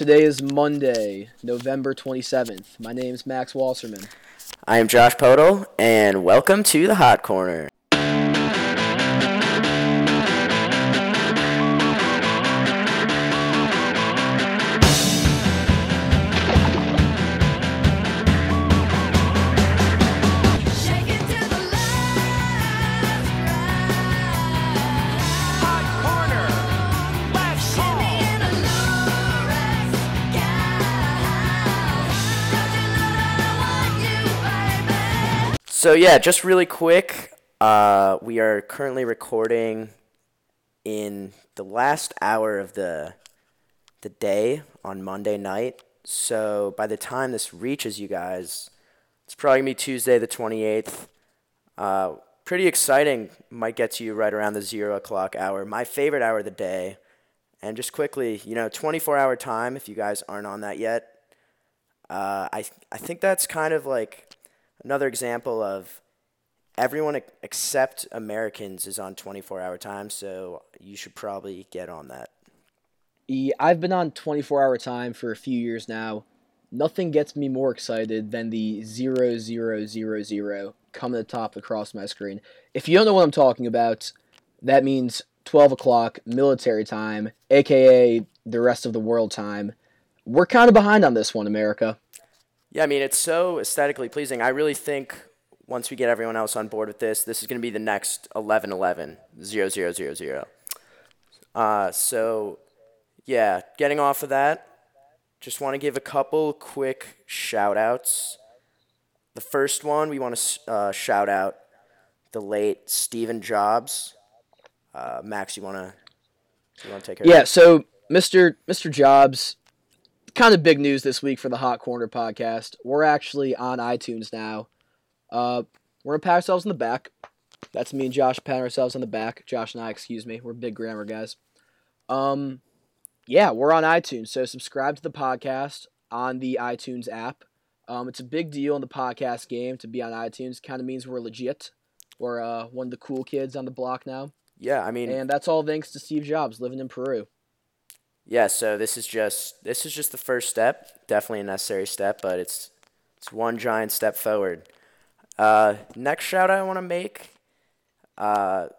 Today is Monday, November 27th. My name is Max Wasserman. I am Josh Podol, and welcome to the Hot Corner. So yeah, just really quick, we are currently recording in the last hour of the day on Monday night. So by the time this reaches you guys, it's probably going to be Tuesday the 28th. Pretty exciting. Might get to you right around the 0 o'clock hour, my favorite hour of the day. And just quickly, 24-hour time if you guys aren't on that yet. I think that's kind of like another example of everyone except Americans is on 24-hour time, so you should probably get on that. Yeah, I've been on 24-hour time for a few years now. Nothing gets me more excited than the 0000 coming to top across my screen. If you don't know what I'm talking about, that means 12 o'clock military time, a.k.a. the rest of the world time. We're kind of behind on this one, America. Yeah, I mean, it's so aesthetically pleasing. I really think once we get everyone else on board with this, this is going to be the next 11:11, 00:00. So, yeah, getting off of that, just want to give a couple quick shout-outs. The first one, we want to shout out the late Steve Jobs. Max, you want to take care of that? Yeah, so Mr. Jobs, kind of big news this week for the Hot Corner podcast. We're actually on iTunes now. We're going to pat ourselves on the back. That's me and Josh patting ourselves on the back. Josh and I, excuse me. We're big grammar guys. Yeah, we're on iTunes, so subscribe to the podcast on the iTunes app. It's a big deal in the podcast game to be on iTunes. Kind of means we're legit. We're one of the cool kids on the block now. Yeah, I mean, and that's all thanks to Steve Jobs living in Peru. Yeah, so this is just the first step, definitely a necessary step, but it's one giant step forward. Next shout out I want to make,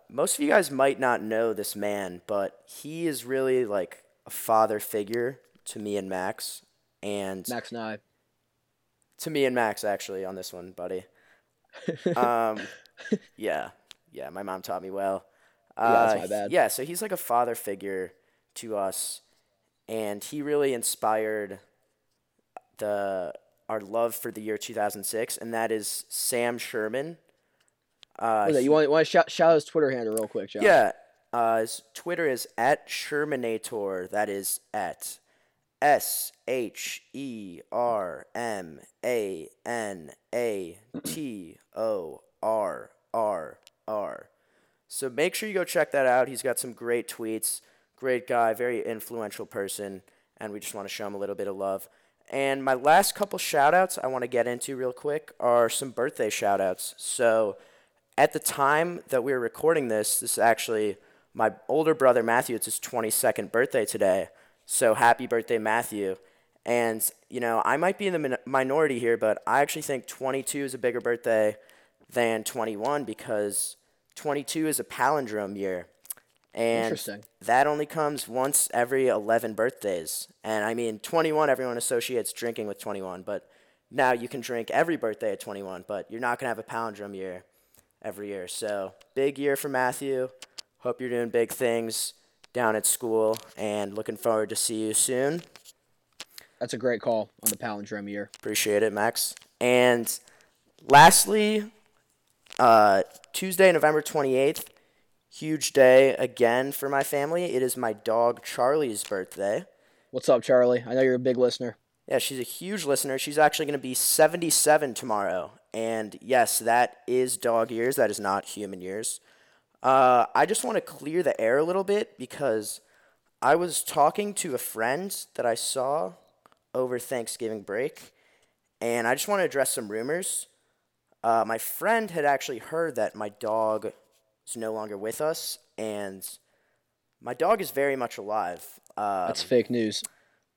most of you guys might not know this man, but he is really like a father figure to me and Max, to me and Max actually on this one, buddy. Yeah, my mom taught me well. Yeah, that's my bad. Yeah, so he's like a father figure to us. And he really inspired our love for the year 2006, and that is Sam Sherman. You want to shout out his Twitter handle real quick, Josh? Yeah. His Twitter is @Shermanator. That is at SHERMANATORR. So make sure you go check that out. He's got some great tweets. Great guy, very influential person, and we just want to show him a little bit of love. And my last couple shout-outs I want to get into real quick are some birthday shout-outs. So at the time that we were recording this is actually my older brother, Matthew. It's his 22nd birthday today, so happy birthday, Matthew. And, I might be in the minority here, but I actually think 22 is a bigger birthday than 21 because 22 is a palindrome year. And that only comes once every 11 birthdays. And, 21, everyone associates drinking with 21. But now you can drink every birthday at 21, but you're not going to have a palindrome year every year. So big year for Matthew. Hope you're doing big things down at school and looking forward to see you soon. That's a great call on the palindrome year. Appreciate it, Max. And lastly, Tuesday, November 28th, huge day again for my family. It is my dog Charlie's birthday. What's up, Charlie? I know you're a big listener. Yeah, she's a huge listener. She's actually going to be 77 tomorrow. And yes, that is dog years. That is not human years. I just want to clear the air a little bit because I was talking to a friend that I saw over Thanksgiving break, and I just want to address some rumors. My friend had actually heard that my dog is no longer with us, and my dog is very much alive. That's fake news.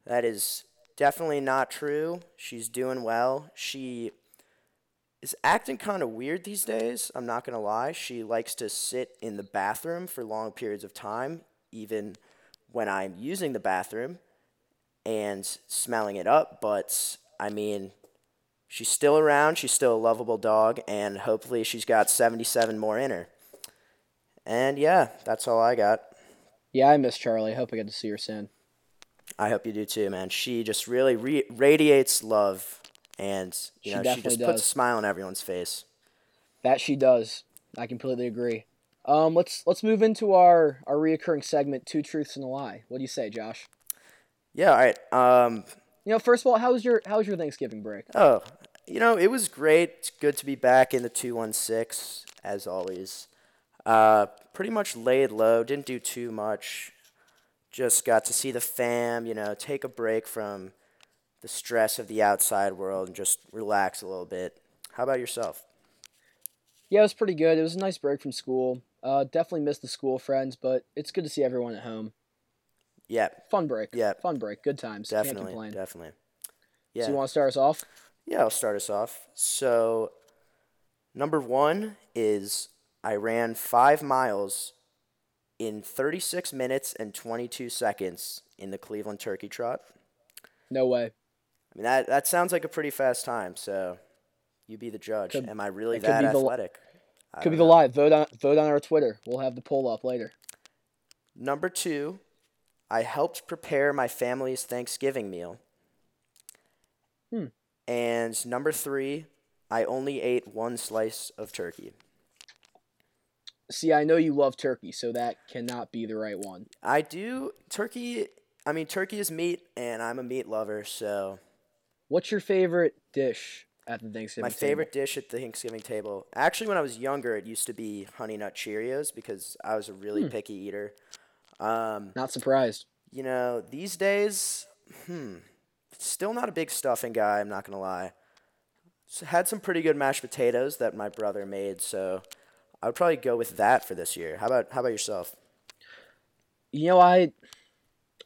That is definitely not true. She's doing well. She is acting kind of weird these days, I'm not going to lie. She likes to sit in the bathroom for long periods of time, even when I'm using the bathroom and smelling it up. But, I mean, she's still around. She's still a lovable dog, and hopefully she's got 77 more in her. And, yeah, that's all I got. Yeah, I miss Charlie. I hope I get to see her soon. I hope you do too, man. She just really radiates love, and she just puts a smile on everyone's face. That she does. I completely agree. Let's move into our reoccurring segment, Two Truths and a Lie. What do you say, Josh? Yeah, all right. First of all, how was your Thanksgiving break? Oh, it was great. It's good to be back in the 216 as always. Pretty much laid low. Didn't do too much. Just got to see the fam, take a break from the stress of the outside world and just relax a little bit. How about yourself? Yeah, it was pretty good. It was a nice break from school. Definitely missed the school friends, but it's good to see everyone at home. Yeah. Fun break. Yeah. Fun break. Good times. Definitely. Can't complain. Definitely. Yeah. So you want to start us off? Yeah, I'll start us off. So, number one is I ran 5 miles in 36 minutes and 22 seconds in the Cleveland Turkey Trot. No way. I mean, that sounds like a pretty fast time, so you be the judge. Am I really that athletic? Could be the lie. Vote on our Twitter. We'll have the poll up later. Number two, I helped prepare my family's Thanksgiving meal. And number three, I only ate one slice of turkey. See, I know you love turkey, so that cannot be the right one. I do. Turkey is meat, and I'm a meat lover, so. What's your favorite dish at the Thanksgiving table? My favorite dish at the Thanksgiving table. Actually, when I was younger, it used to be Honey Nut Cheerios because I was a really picky eater. Not surprised. These days, still not a big stuffing guy, I'm not going to lie. So, had some pretty good mashed potatoes that my brother made, so I would probably go with that for this year. How about yourself? I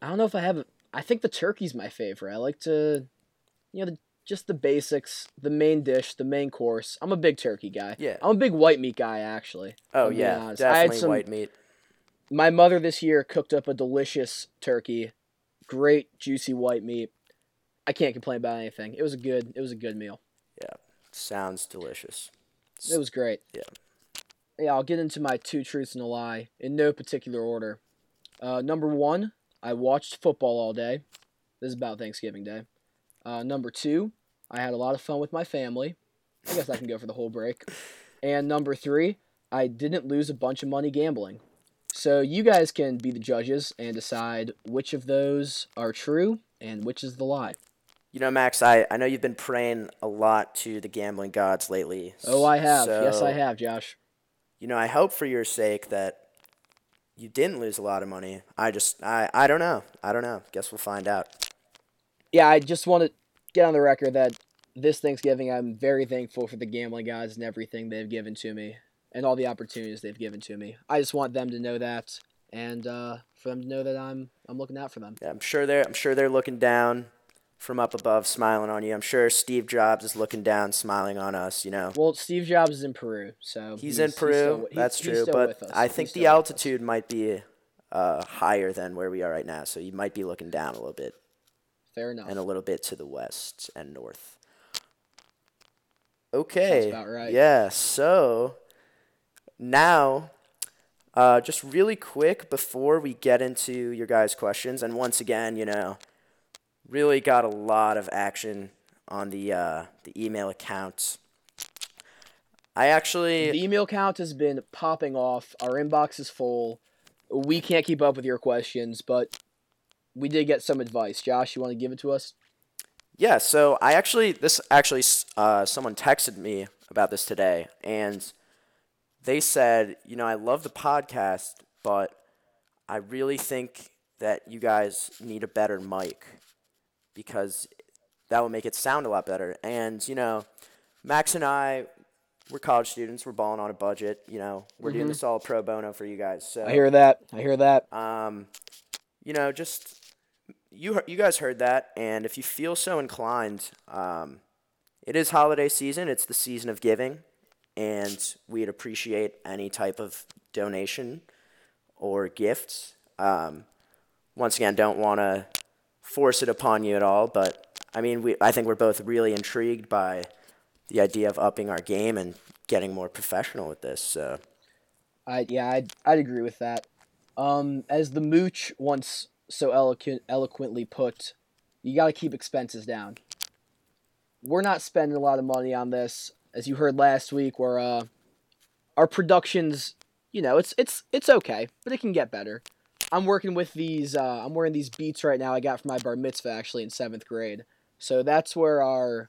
don't know if I have. I think the turkey's my favorite. I like to, just the basics, the main dish, the main course. I'm a big turkey guy. Yeah. I'm a big white meat guy, actually. Oh, yeah. Definitely white meat. My mother this year cooked up a delicious turkey. Great, juicy white meat. I can't complain about anything. It was a good meal. Yeah. Sounds delicious. It was great. Yeah. Yeah, I'll get into my two truths and a lie in no particular order. Number one, I watched football all day. This is about Thanksgiving Day. Number two, I had a lot of fun with my family. I guess I can go for the whole break. And number three, I didn't lose a bunch of money gambling. So you guys can be the judges and decide which of those are true and which is the lie. Max, I know you've been praying a lot to the gambling gods lately. Oh, I have. So, yes, I have, Josh. I hope for your sake that you didn't lose a lot of money. I don't know. Guess we'll find out. Yeah, I just want to get on the record that this Thanksgiving I'm very thankful for the gambling gods and everything they've given to me and all the opportunities they've given to me. I just want them to know that and for them to know that I'm looking out for them. Yeah, I'm sure they're looking down from up above, smiling on you. I'm sure Steve Jobs is looking down, smiling on us, Well, Steve Jobs is in Peru, so he's in Peru. That's true, but I think the altitude might be higher than where we are right now, so you might be looking down a little bit. Fair enough. And a little bit to the west and north. Okay. That's about right. Yeah, so now just really quick before we get into your guys' questions, and once again, really got a lot of action on the email accounts. The email count has been popping off. Our inbox is full. We can't keep up with your questions, but we did get some advice. Josh, you want to give it to us? Yeah, so someone texted me about this today, and they said, I love the podcast, but I really think that you guys need a better mic, because that would make it sound a lot better. And, Max and I, we're college students. We're balling on a budget. We're doing this all pro bono for you guys. So I hear that. Just you guys heard that, and if you feel so inclined, it is holiday season. It's the season of giving, and we'd appreciate any type of donation or gifts. Once again, don't want to force it upon you at all, but I mean, I think we're both really intrigued by the idea of upping our game and getting more professional with this. So, I'd agree with that. As the Mooch once so eloquently put, you got to keep expenses down. We're not spending a lot of money on this, as you heard last week. Where our productions, you know, it's okay, but it can get better. I'm working with these. I'm wearing these beats right now. I got from my bar mitzvah actually in 7th grade. So that's where our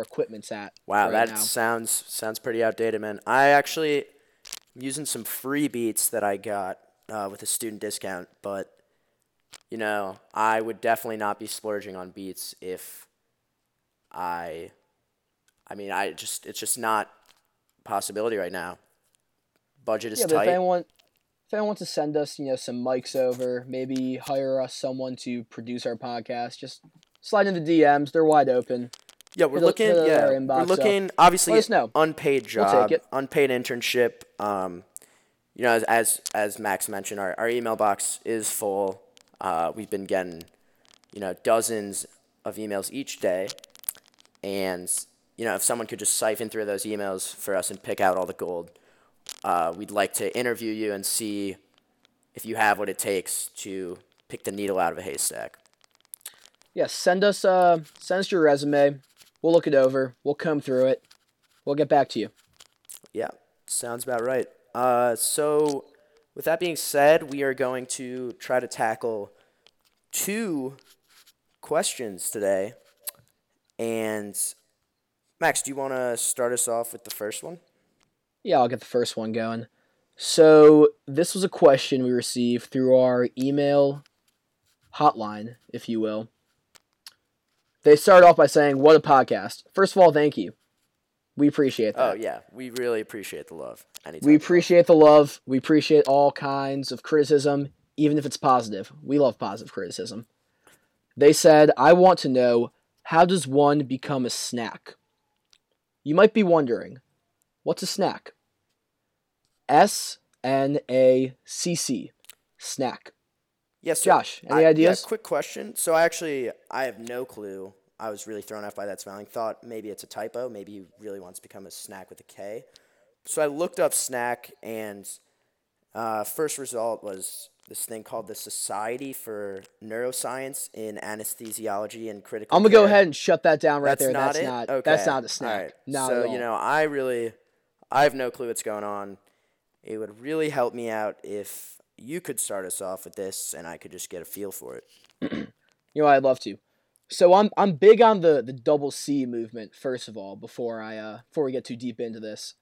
equipment's at. Wow, right, that sounds pretty outdated, man. I actually am using some free beats that I got with a student discount, but you know, I would definitely not be splurging on beats if it's just not a possibility right now. Budget is tight. If anyone wants to send us, you know, some mics over, maybe hire us someone to produce our podcast, just slide into DMs. They're wide open. Yeah, we're looking. Obviously, let us know. Unpaid job, we'll take it. Unpaid internship. You know, as Max mentioned, our email box is full. We've been getting, you know, dozens of emails each day, and you know, if someone could just siphon through those emails for us and pick out all the gold. We'd like to interview you and see if you have what it takes to pick the needle out of a haystack. Yeah, send us your resume. We'll look it over. We'll comb through it. We'll get back to you. Yeah, sounds about right. So with that being said, we are going to try to tackle 2 questions today. And Max, do you want to start us off with the first one? Yeah, I'll get the first one going. So this was a question we received through our email hotline, if you will. They start off by saying, what a podcast. First of all, thank you. We appreciate that. Oh, yeah. We really appreciate the love. We appreciate the love. We appreciate all kinds of criticism, even if it's positive. We love positive criticism. They said, I want to know, how does one become a snack? You might be wondering, what's a snack? SNACC. Snack. Yes, sir. Josh, any ideas? Yeah, quick question. So I have no clue. I was really thrown off by that spelling. Thought maybe it's a typo. Maybe he really wants to become a snack with a K. So I looked up snack, and first result was this thing called the Society for Neuroscience in Anesthesiology and Critical Care. I'm going to go ahead and shut that down right there. That's not it? Okay. That's not a snack. All right. Not at all. So, you know, I have no clue what's going on. It would really help me out if you could start us off with this and I could just get a feel for it. You know, I'd love to. So I'm big on the double C movement, first of all, before we get too deep into this.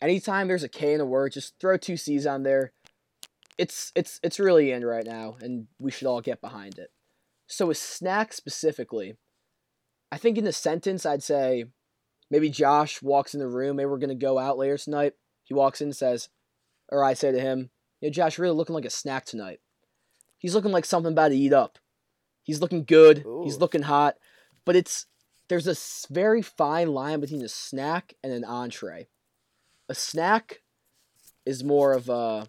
Anytime there's a K in a word, just throw 2 C's on there. It's really in right now, and we should all get behind it. So with snack specifically, I think in a sentence I'd say, maybe Josh walks in the room. Maybe we're going to go out later tonight. He walks in and says, or I say to him, you know, Josh, really looking like a snack tonight. He's looking like something about to eat up. He's looking good. Ooh. He's looking hot. But there's a very fine line between a snack and an entree. A snack is more of a,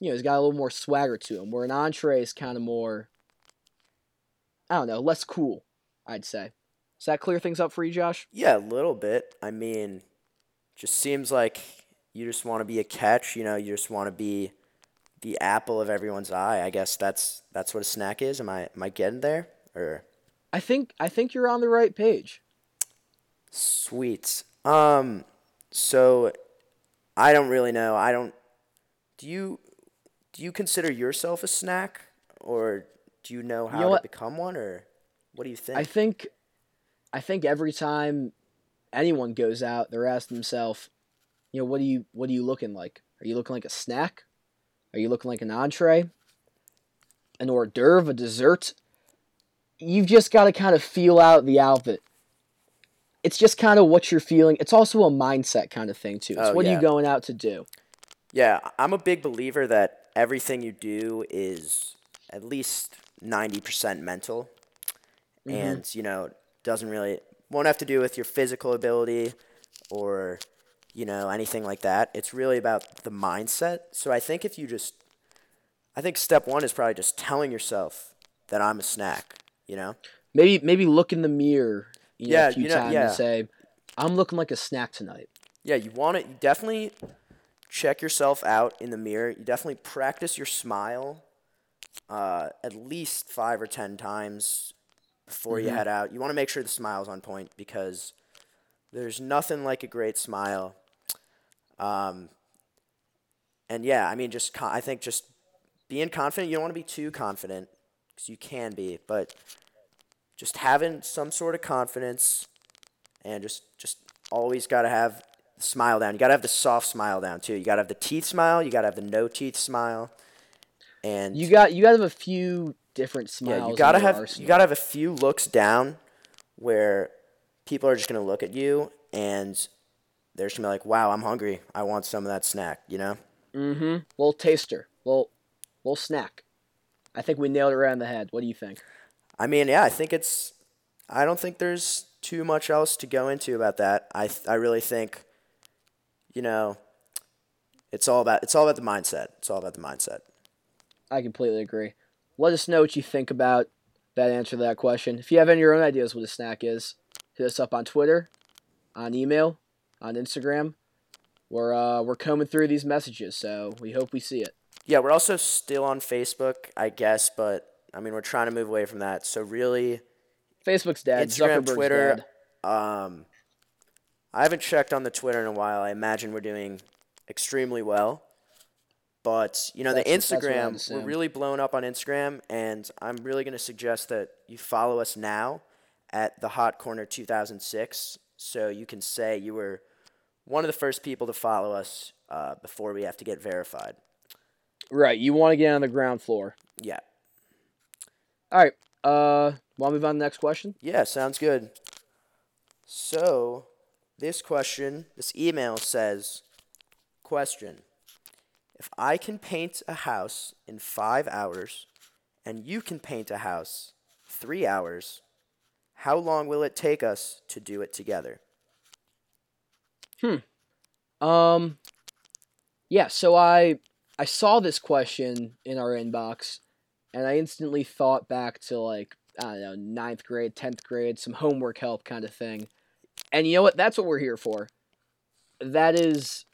you know, he's got a little more swagger to him, where an entree is kind of more, I don't know, less cool, I'd say. Does that clear things up for you, Josh? Yeah, a little bit. I mean, just seems like you just want to be a catch. You know, you just want to be the apple of everyone's eye. I guess that's what a snack is. Am I getting there? Or I think you're on the right page. Sweet. So I don't really know. I don't. Do you consider yourself a snack, or do you know how to become one, or what do you think? I think every time anyone goes out, they're asking themselves, you know, what are you looking like? Are you looking like a snack? Are you looking like an entree? An hors d'oeuvre, a dessert? You've just got to kind of feel out the outfit. It's just kind of what you're feeling. It's also a mindset kind of thing, too. It's what are you going out to do? Yeah, I'm a big believer that everything you do is at least 90% mental, mm-hmm. and, you know, doesn't really, won't have to do with your physical ability or, you know, anything like that. It's really about the mindset. So I think if you just, I think step one is probably just telling yourself that I'm a snack, you know? Maybe look in the mirror a few times and say, I'm looking like a snack tonight. Yeah, you want it. You definitely check yourself out in the mirror. You definitely practice your smile at least 5 or 10 times before mm-hmm. you head out. You want to make sure the smile's on point because there's nothing like a great smile. And yeah, I mean, I think just being confident. You don't want to be too confident because you can be, but just having some sort of confidence and just always got to have the smile down. You got to have the soft smile down too. You got to have the teeth smile. You got to have the no teeth smile. And you got to have a few different smiles. Yeah, you got to have a few looks down where people are just going to look at you and they're just going to be like, wow, I'm hungry. I want some of that snack, you know? Mm-hmm. Little taster. Little snack. I think we nailed it right on the head. What do you think? I mean, yeah, I don't think there's too much else to go into about that. I really think, you know, it's all about the mindset. It's all about the mindset. I completely agree. Let us know what you think about that answer to that question. If you have any of your own ideas what a snack is, hit us up on Twitter, on email, on Instagram. We're combing through these messages, so we hope we see it. Yeah, we're also still on Facebook, I guess, but I mean, we're trying to move away from that. So really, Facebook's dead. Instagram, Zuckerberg's Twitter. Dead. I haven't checked on the Twitter in a while. I imagine we're doing extremely well. But, you know, the Instagram, we're really blown up on Instagram, and I'm really going to suggest that you follow us now at the Hot Corner 2006 so you can say you were one of the first people to follow us before we have to get verified. Right. You want to get on the ground floor. Yeah. All right. Want to move on to the next question? Yeah, sounds good. So this email says, question. If I can paint a house in 5 hours and you can paint a house 3 hours, how long will it take us to do it together? Yeah, so I saw this question in our inbox and I instantly thought back to, like, I don't know, 9th grade, 10th grade, some homework help kind of thing. And you know what? That's what we're here for. That is...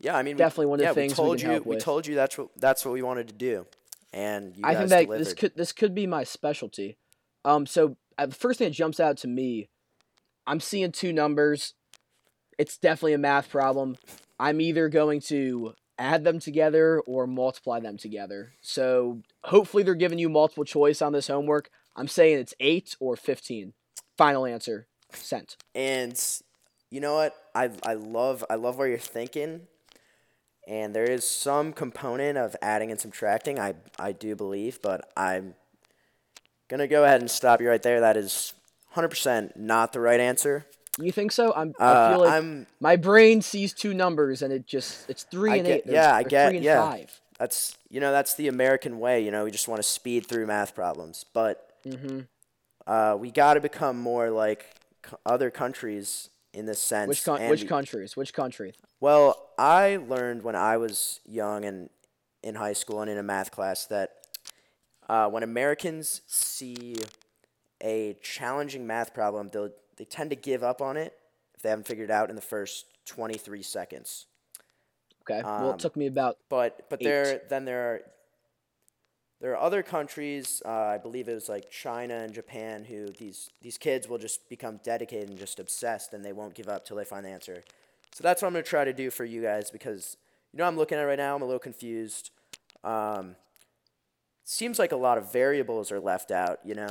Yeah, I mean, definitely one of the things we told you that's what we wanted to do, and you guys delivered. I think that this could be my specialty. So the first thing that jumps out to me, I'm seeing two numbers. It's definitely a math problem. I'm either going to add them together or multiply them together. So hopefully they're giving you multiple choice on this homework. I'm saying it's 8 or 15. Final answer sent. And you know what? I love where you're thinking. And there is some component of adding and subtracting, I do believe, but I'm going to go ahead and stop you right there. That is 100% not the right answer. You think so? I feel like my brain sees two numbers, and it's 3 and 8. Yeah, I get it. 3 and 5. That's the American way. You know, we just want to speed through math problems. But we got to become more like other countries in this sense. Which country? Well, I learned when I was young and in high school and in a math class that when Americans see a challenging math problem, they tend to give up on it if they haven't figured it out in the first 23 seconds. Okay. Well, it took me about But eight. There are other countries, I believe it was like China and Japan, who these kids will just become dedicated and just obsessed, and they won't give up till they find the answer. So that's what I'm going to try to do for you guys because, you know, I'm looking at it right now. I'm a little confused. Seems like a lot of variables are left out, you know.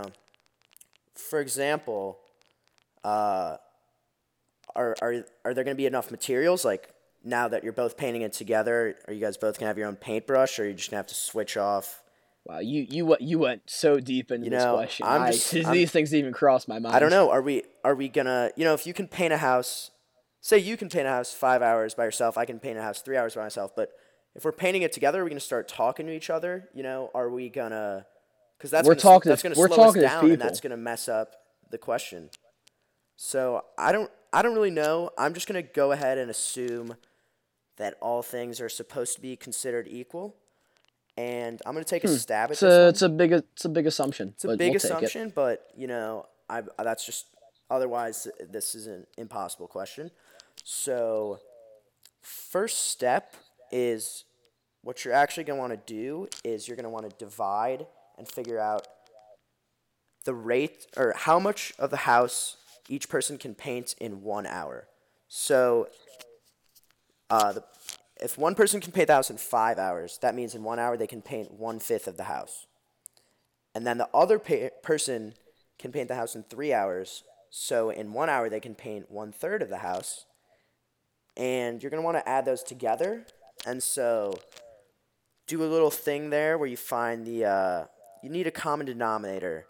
For example, are there going to be enough materials? Like, now that you're both painting it together, are you guys both going to have your own paintbrush, or are you just going to have to switch off? Wow, you went so deep into this question. These things even crossed my mind. I don't know. Are we going to, you know, if you can paint a house... Say you can paint a house 5 hours by yourself. I can paint a house 3 hours by myself. But if we're painting it together, are we going to start talking to each other? You know, are we going to Because that's going to slow us down, and that's going to mess up the question. So I don't really know. I'm just going to go ahead and assume that all things are supposed to be considered equal, and I'm going to take a stab at this. It's a big assumption. That's just otherwise this is an impossible question. So first step is what you're actually going to want to do is you're going to want to divide and figure out the rate or how much of the house each person can paint in 1 hour. So if one person can paint the house in 5 hours, that means in 1 hour they can paint 1/5 of the house. And then the other person can paint the house in 3 hours. So in 1 hour they can paint 1/3 of the house. And you're going to want to add those together. And so do a little thing there where you find you need a common denominator.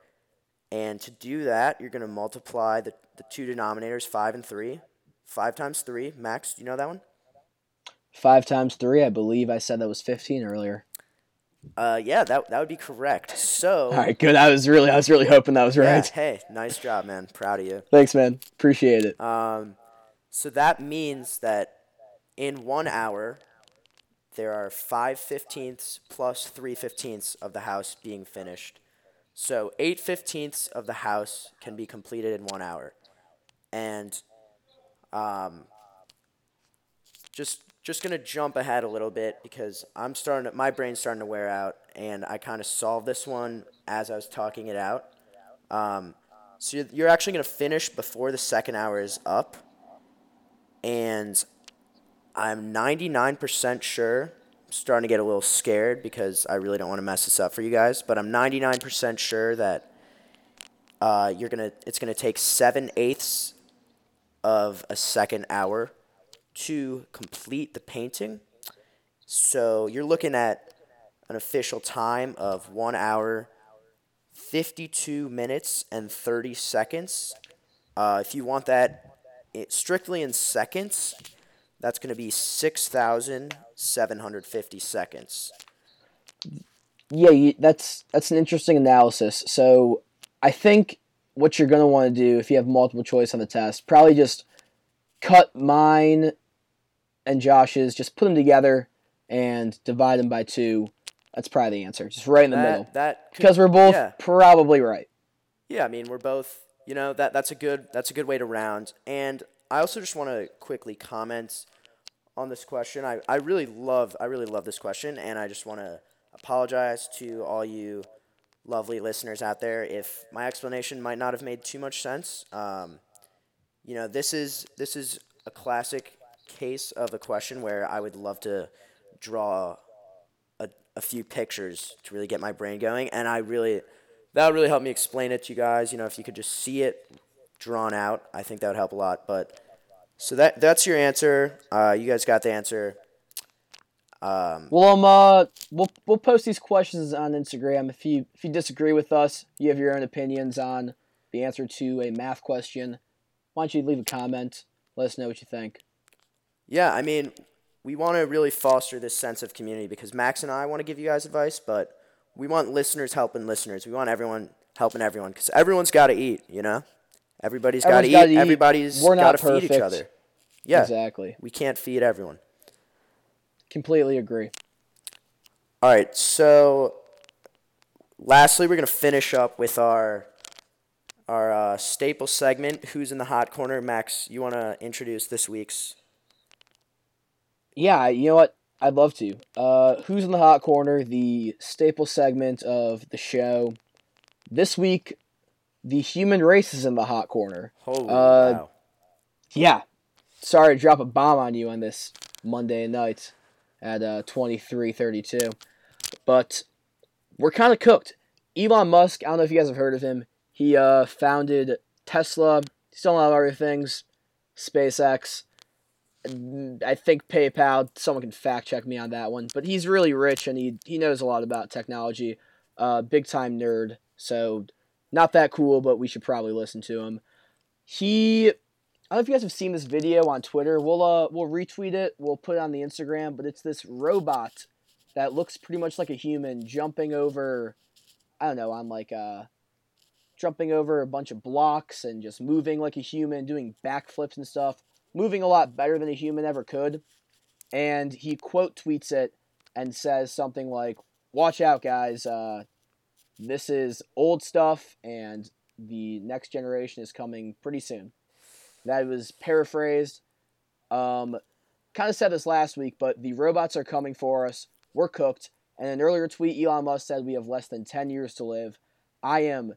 And to do that, you're going to multiply the two denominators, 5 and 3. 5 times 3. Max, do you know that one? 5 times 3, I believe I said that was 15 earlier. Yeah, that would be correct. So all right, good. I was really hoping that was right. Yeah, hey, nice job, man. Proud of you. Thanks, man. Appreciate it. So that means that in 1 hour, there are 5/15 plus 3/15 of the house being finished. So 8/15 of the house can be completed in 1 hour. And just going to jump ahead a little bit because my brain's starting to wear out, and I kind of solved this one as I was talking it out. So you're actually going to finish before the second hour is up. And I'm 99% sure. I'm starting to get a little scared because I really don't want to mess this up for you guys, but I'm 99% sure that it's gonna take 7/8 of a second hour to complete the painting. So you're looking at an official time of 1 hour, 52 minutes and 30 seconds. If you want that strictly in seconds, that's going to be 6,750 seconds. Yeah, that's an interesting analysis. So I think what you're going to want to do if you have multiple choice on the test, probably just cut mine and Josh's, just put them together and divide them by 2. That's probably the answer. Just right in the middle. Because we're both probably right. Yeah, I mean, we're both, that's a good way to round. And I also just want to quickly comment on this question. I really love this question, and I just want to apologize to all you lovely listeners out there if my explanation might not have made too much sense. This is a classic case of a question where I would love to draw a few pictures to really get my brain going, and that would really help me explain it to you guys. If you could just see it drawn out, I think that would help a lot. But so that's your answer. You guys got the answer. We'll post these questions on Instagram. If you disagree with us, you have your own opinions on the answer to a math question, why don't you leave a comment? Let us know what you think. Yeah, I mean, we want to really foster this sense of community because Max and I want to give you guys advice, but we want listeners helping listeners. We want everyone helping everyone because everyone's got to eat, Everybody's got to eat. Everybody's got to feed each other. Yeah, exactly. We can't feed everyone. Completely agree. All right. So, lastly, we're gonna finish up with our staple segment. Who's in the hot corner? Max, you wanna introduce this week's? Yeah. You know what? I'd love to. Who's in the hot corner? The staple segment of the show. This week, the human race is in the hot corner. Holy wow. Yeah. Sorry to drop a bomb on you on this Monday night at 23:32. But we're kind of cooked. Elon Musk, I don't know if you guys have heard of him. He founded Tesla. He's done a lot of other things. SpaceX. I think PayPal. Someone can fact check me on that one. But he's really rich and he knows a lot about technology. Big time nerd. So not that cool, but we should probably listen to him. I don't know if you guys have seen this video on Twitter. We'll retweet it. We'll put it on the Instagram. But it's this robot that looks pretty much like a human jumping over I don't know, on like jumping over a bunch of blocks and just moving like a human, doing backflips and stuff, moving a lot better than a human ever could. And he quote tweets it and says something like, "Watch out, guys. This is old stuff, and the next generation is coming pretty soon." That was paraphrased. Kind of said this last week, but the robots are coming for us. We're cooked. And an earlier tweet, Elon Musk said we have less than 10 years to live. I am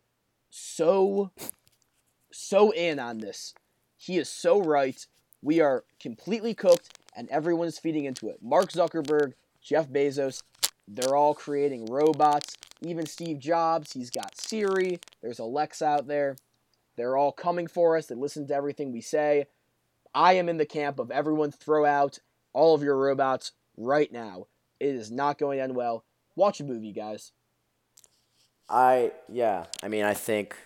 so in on this. He is so right. We are completely cooked, and everyone's feeding into it. Mark Zuckerberg, Jeff Bezos, they're all creating robots. Even Steve Jobs, he's got Siri. There's Alexa out there. They're all coming for us. They listen to everything we say. I am in the camp of everyone throw out all of your robots right now. It is not going to end well. Watch a movie, guys. I think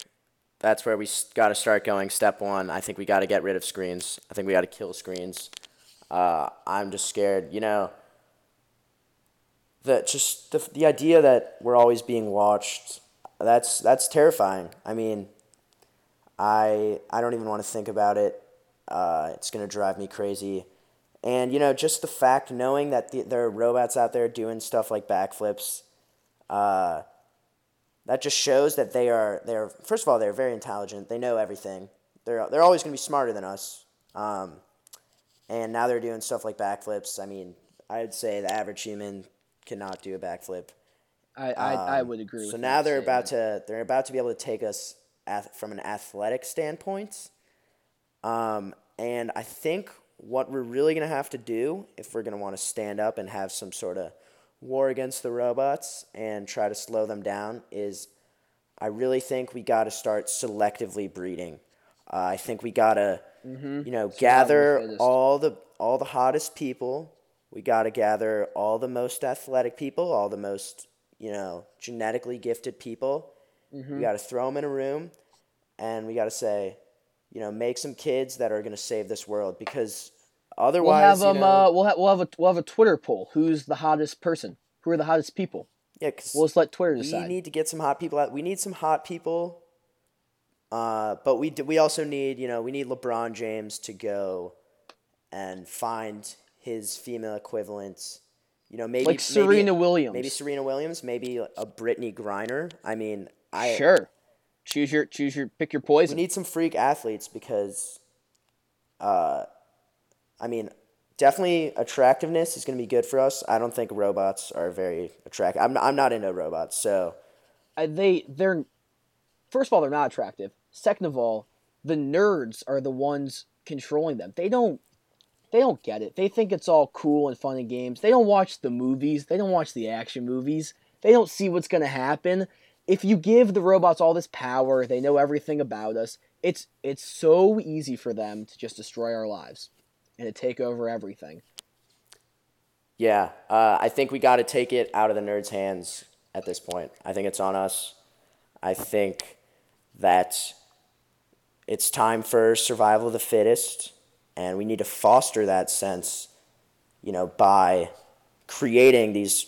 that's where we got to start going. Step one, I think we got to get rid of screens. I think we got to kill screens. I'm just scared, that just the idea that we're always being watched, that's terrifying. I mean, I don't even want to think about it. It's going to drive me crazy. And, just the fact, knowing that there are robots out there doing stuff like backflips, that just shows that they are first of all, they're very intelligent. They know everything. They're always going to be smarter than us. And now they're doing stuff like backflips. I mean, I'd say the average human cannot do a backflip. I would agree with that. So now they're about to be able to take us from an athletic standpoint. And I think what we're really going to have to do, if we're going to want to stand up and have some sort of war against the robots and try to slow them down, is I really think we got to start selectively breeding. I think we got to, gather all the hottest people. We got to gather all the most athletic people, all the most, genetically gifted people. Mm-hmm. We got to throw them in a room, and we got to say, make some kids that are going to save this world, because otherwise we'll have a Twitter poll. Who's the hottest person? Who are the hottest people? Yeah, cause we'll just let Twitter decide. We need to get some hot people out. We need some hot people. But we also need, we need LeBron James to go and find his female equivalent. Maybe like Serena Williams. Maybe Serena Williams, maybe a Britney Griner. I mean, sure. Pick your poison. We need some freak athletes because, definitely attractiveness is going to be good for us. I don't think robots are very attractive. I'm not into robots, so. First of all, they're not attractive. Second of all, the nerds are the ones controlling them. They don't get it. They think it's all cool and fun and games. They don't watch the movies. They don't watch the action movies. They don't see what's going to happen. If you give the robots all this power, they know everything about us, it's so easy for them to just destroy our lives and to take over everything. Yeah, I think we got to take it out of the nerds' hands at this point. I think it's on us. I think that it's time for survival of the fittest, and we need to foster that sense, by creating these,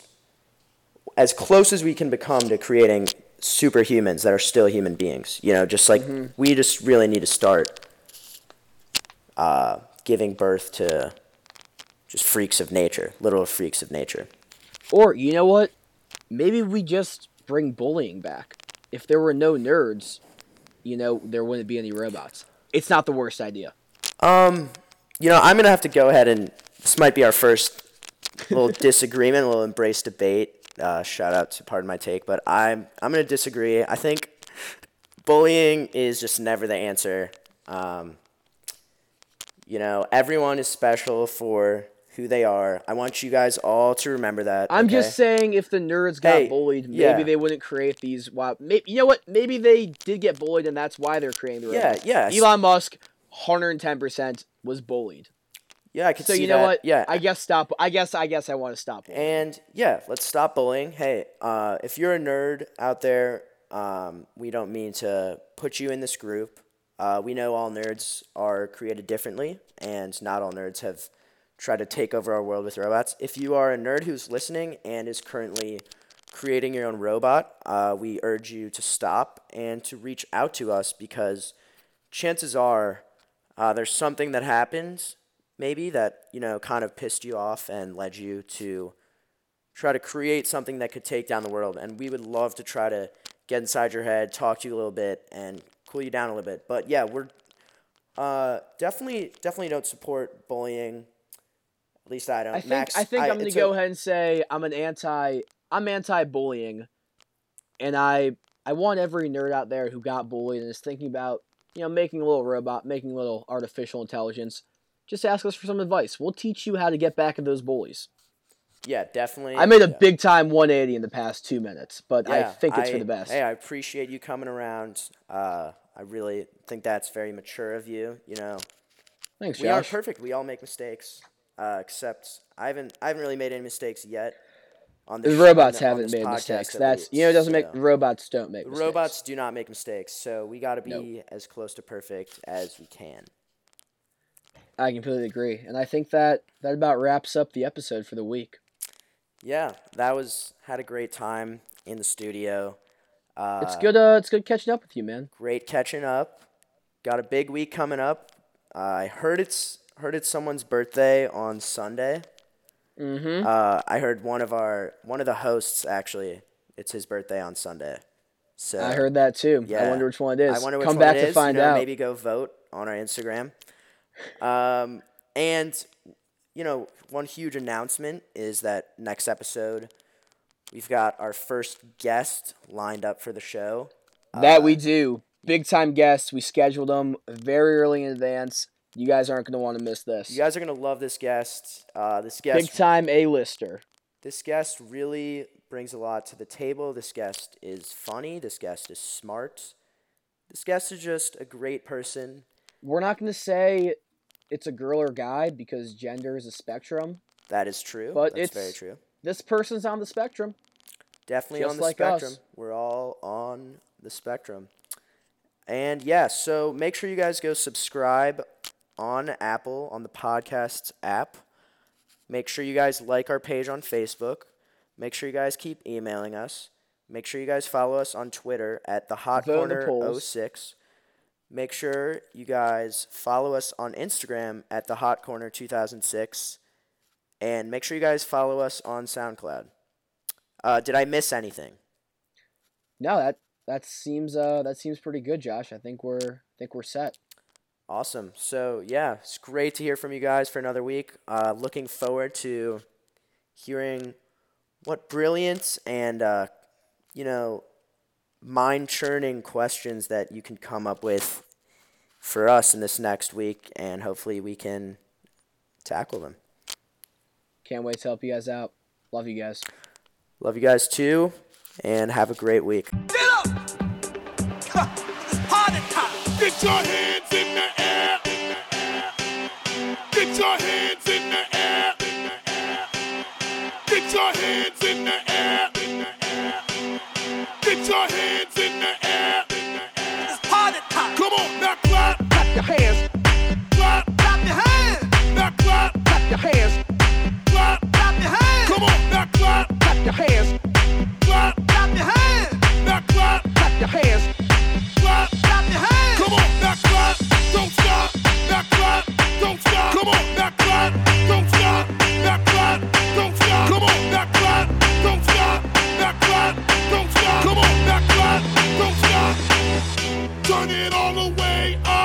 as close as we can become to creating superhumans that are still human beings, just like we just really need to start giving birth to just freaks of nature, literal freaks of nature. Or, you know what? Maybe we just bring bullying back. If there were no nerds, there wouldn't be any robots. It's not the worst idea. I'm going to have to go ahead and this might be our first little disagreement, a little embrace debate. Shout out to Part of My Take, but I'm gonna disagree. I think bullying is just never the answer. Everyone is special for who they are. I want you guys all to remember that. I'm just saying, if the nerds got bullied, maybe they wouldn't create these. Wow, maybe they did get bullied, and that's why they're creating the robots. Yeah. Elon Musk, 110% was bullied. Yeah, I can see that. So you know what? Yeah, I guess I want to stop bullying. And yeah, let's stop bullying. Hey, if you're a nerd out there, we don't mean to put you in this group. We know all nerds are created differently, and not all nerds have tried to take over our world with robots. If you are a nerd who's listening and is currently creating your own robot, we urge you to stop and to reach out to us, because chances are there's something that happens maybe that, you know, kind of pissed you off and led you to try to create something that could take down the world. And we would love to try to get inside your head, talk to you a little bit, and cool you down a little bit. But yeah, we're definitely don't support bullying. At least I don't. I think I'm going to go ahead and say I'm anti-bullying, and I want every nerd out there who got bullied and is thinking about, you know, making a little robot, making a little artificial intelligence, just ask us for some advice. We'll teach you how to get back at those bullies. Yeah, definitely. I made a big time 180 in the past 2 minutes, but yeah, I think it's for the best. Hey, I appreciate you coming around. I really think that's very mature of you. You know, thanks, Josh. We aren't perfect. We all make mistakes. Except I haven't really made any mistakes yet. On this robots haven't made mistakes. That's, you know, it doesn't make robots don't make mistakes. Robots do not make mistakes. So we got to be as close to perfect as we can. I completely agree, and I think that about wraps up the episode for the week. Yeah, had a great time in the studio. It's good catching up with you, man. Great catching up. Got a big week coming up. I heard it's someone's birthday on Sunday. Mm-hmm. I heard one of the hosts, actually, it's his birthday on Sunday. So I heard that too. Yeah. I wonder which one it is. Come back to find out. Maybe go vote on our Instagram. And you know, one huge announcement is that next episode we've got our first guest lined up for the show. That we do. Big time guests. We scheduled them very early in advance. You guys aren't going to want to miss this. You guys are going to love this guest. Big-time A-lister. This guest really brings a lot to the table. This guest is funny. This guest is smart. This guest is just a great person. We're not going to say it's a girl or guy because gender is a spectrum. That is true. But that's very true. This person's on the spectrum. Definitely just on the spectrum. Us. We're all on the spectrum. And, yeah, so make sure you guys go subscribe on Apple, on the podcast app. Make sure you guys like our page on Facebook. Make sure you guys keep emailing us. Make sure you guys follow us on Twitter at the Hot Corner 06. Make sure you guys follow us on Instagram at the Hot Corner 2006. And make sure you guys follow us on SoundCloud. Did I miss anything? No, that seems pretty good, Josh. I think we're set. Awesome. So, yeah, it's great to hear from you guys for another week. Looking forward to hearing what brilliant and, mind-churning questions that you can come up with for us in this next week, and hopefully we can tackle them. Can't wait to help you guys out. Love you guys. Love you guys, too, and have a great week. Get up! Heart attack! Get your hands in the air! Get your hands in the air! Get your hands in the air! Get your hands in the air! It's heart attack! Come on, now clap! Clap your hands! Clap! Clap your hands! Now clap! Clap your hands! Clap! Clap your hands! Come on, now clap! Clap your hands! Clap! Clap your hands! Now clap! Clap your hands! Clap! Clap your hands! Come on, now clap! Don't stop! Now clap! Don't stop! Come on, now clap! Don't stop! Now clap! Don't stop! Come on, now clap! Don't stop! Now clap! Don't stop! Come on, now clap! Don't stop! Turn it all the way up!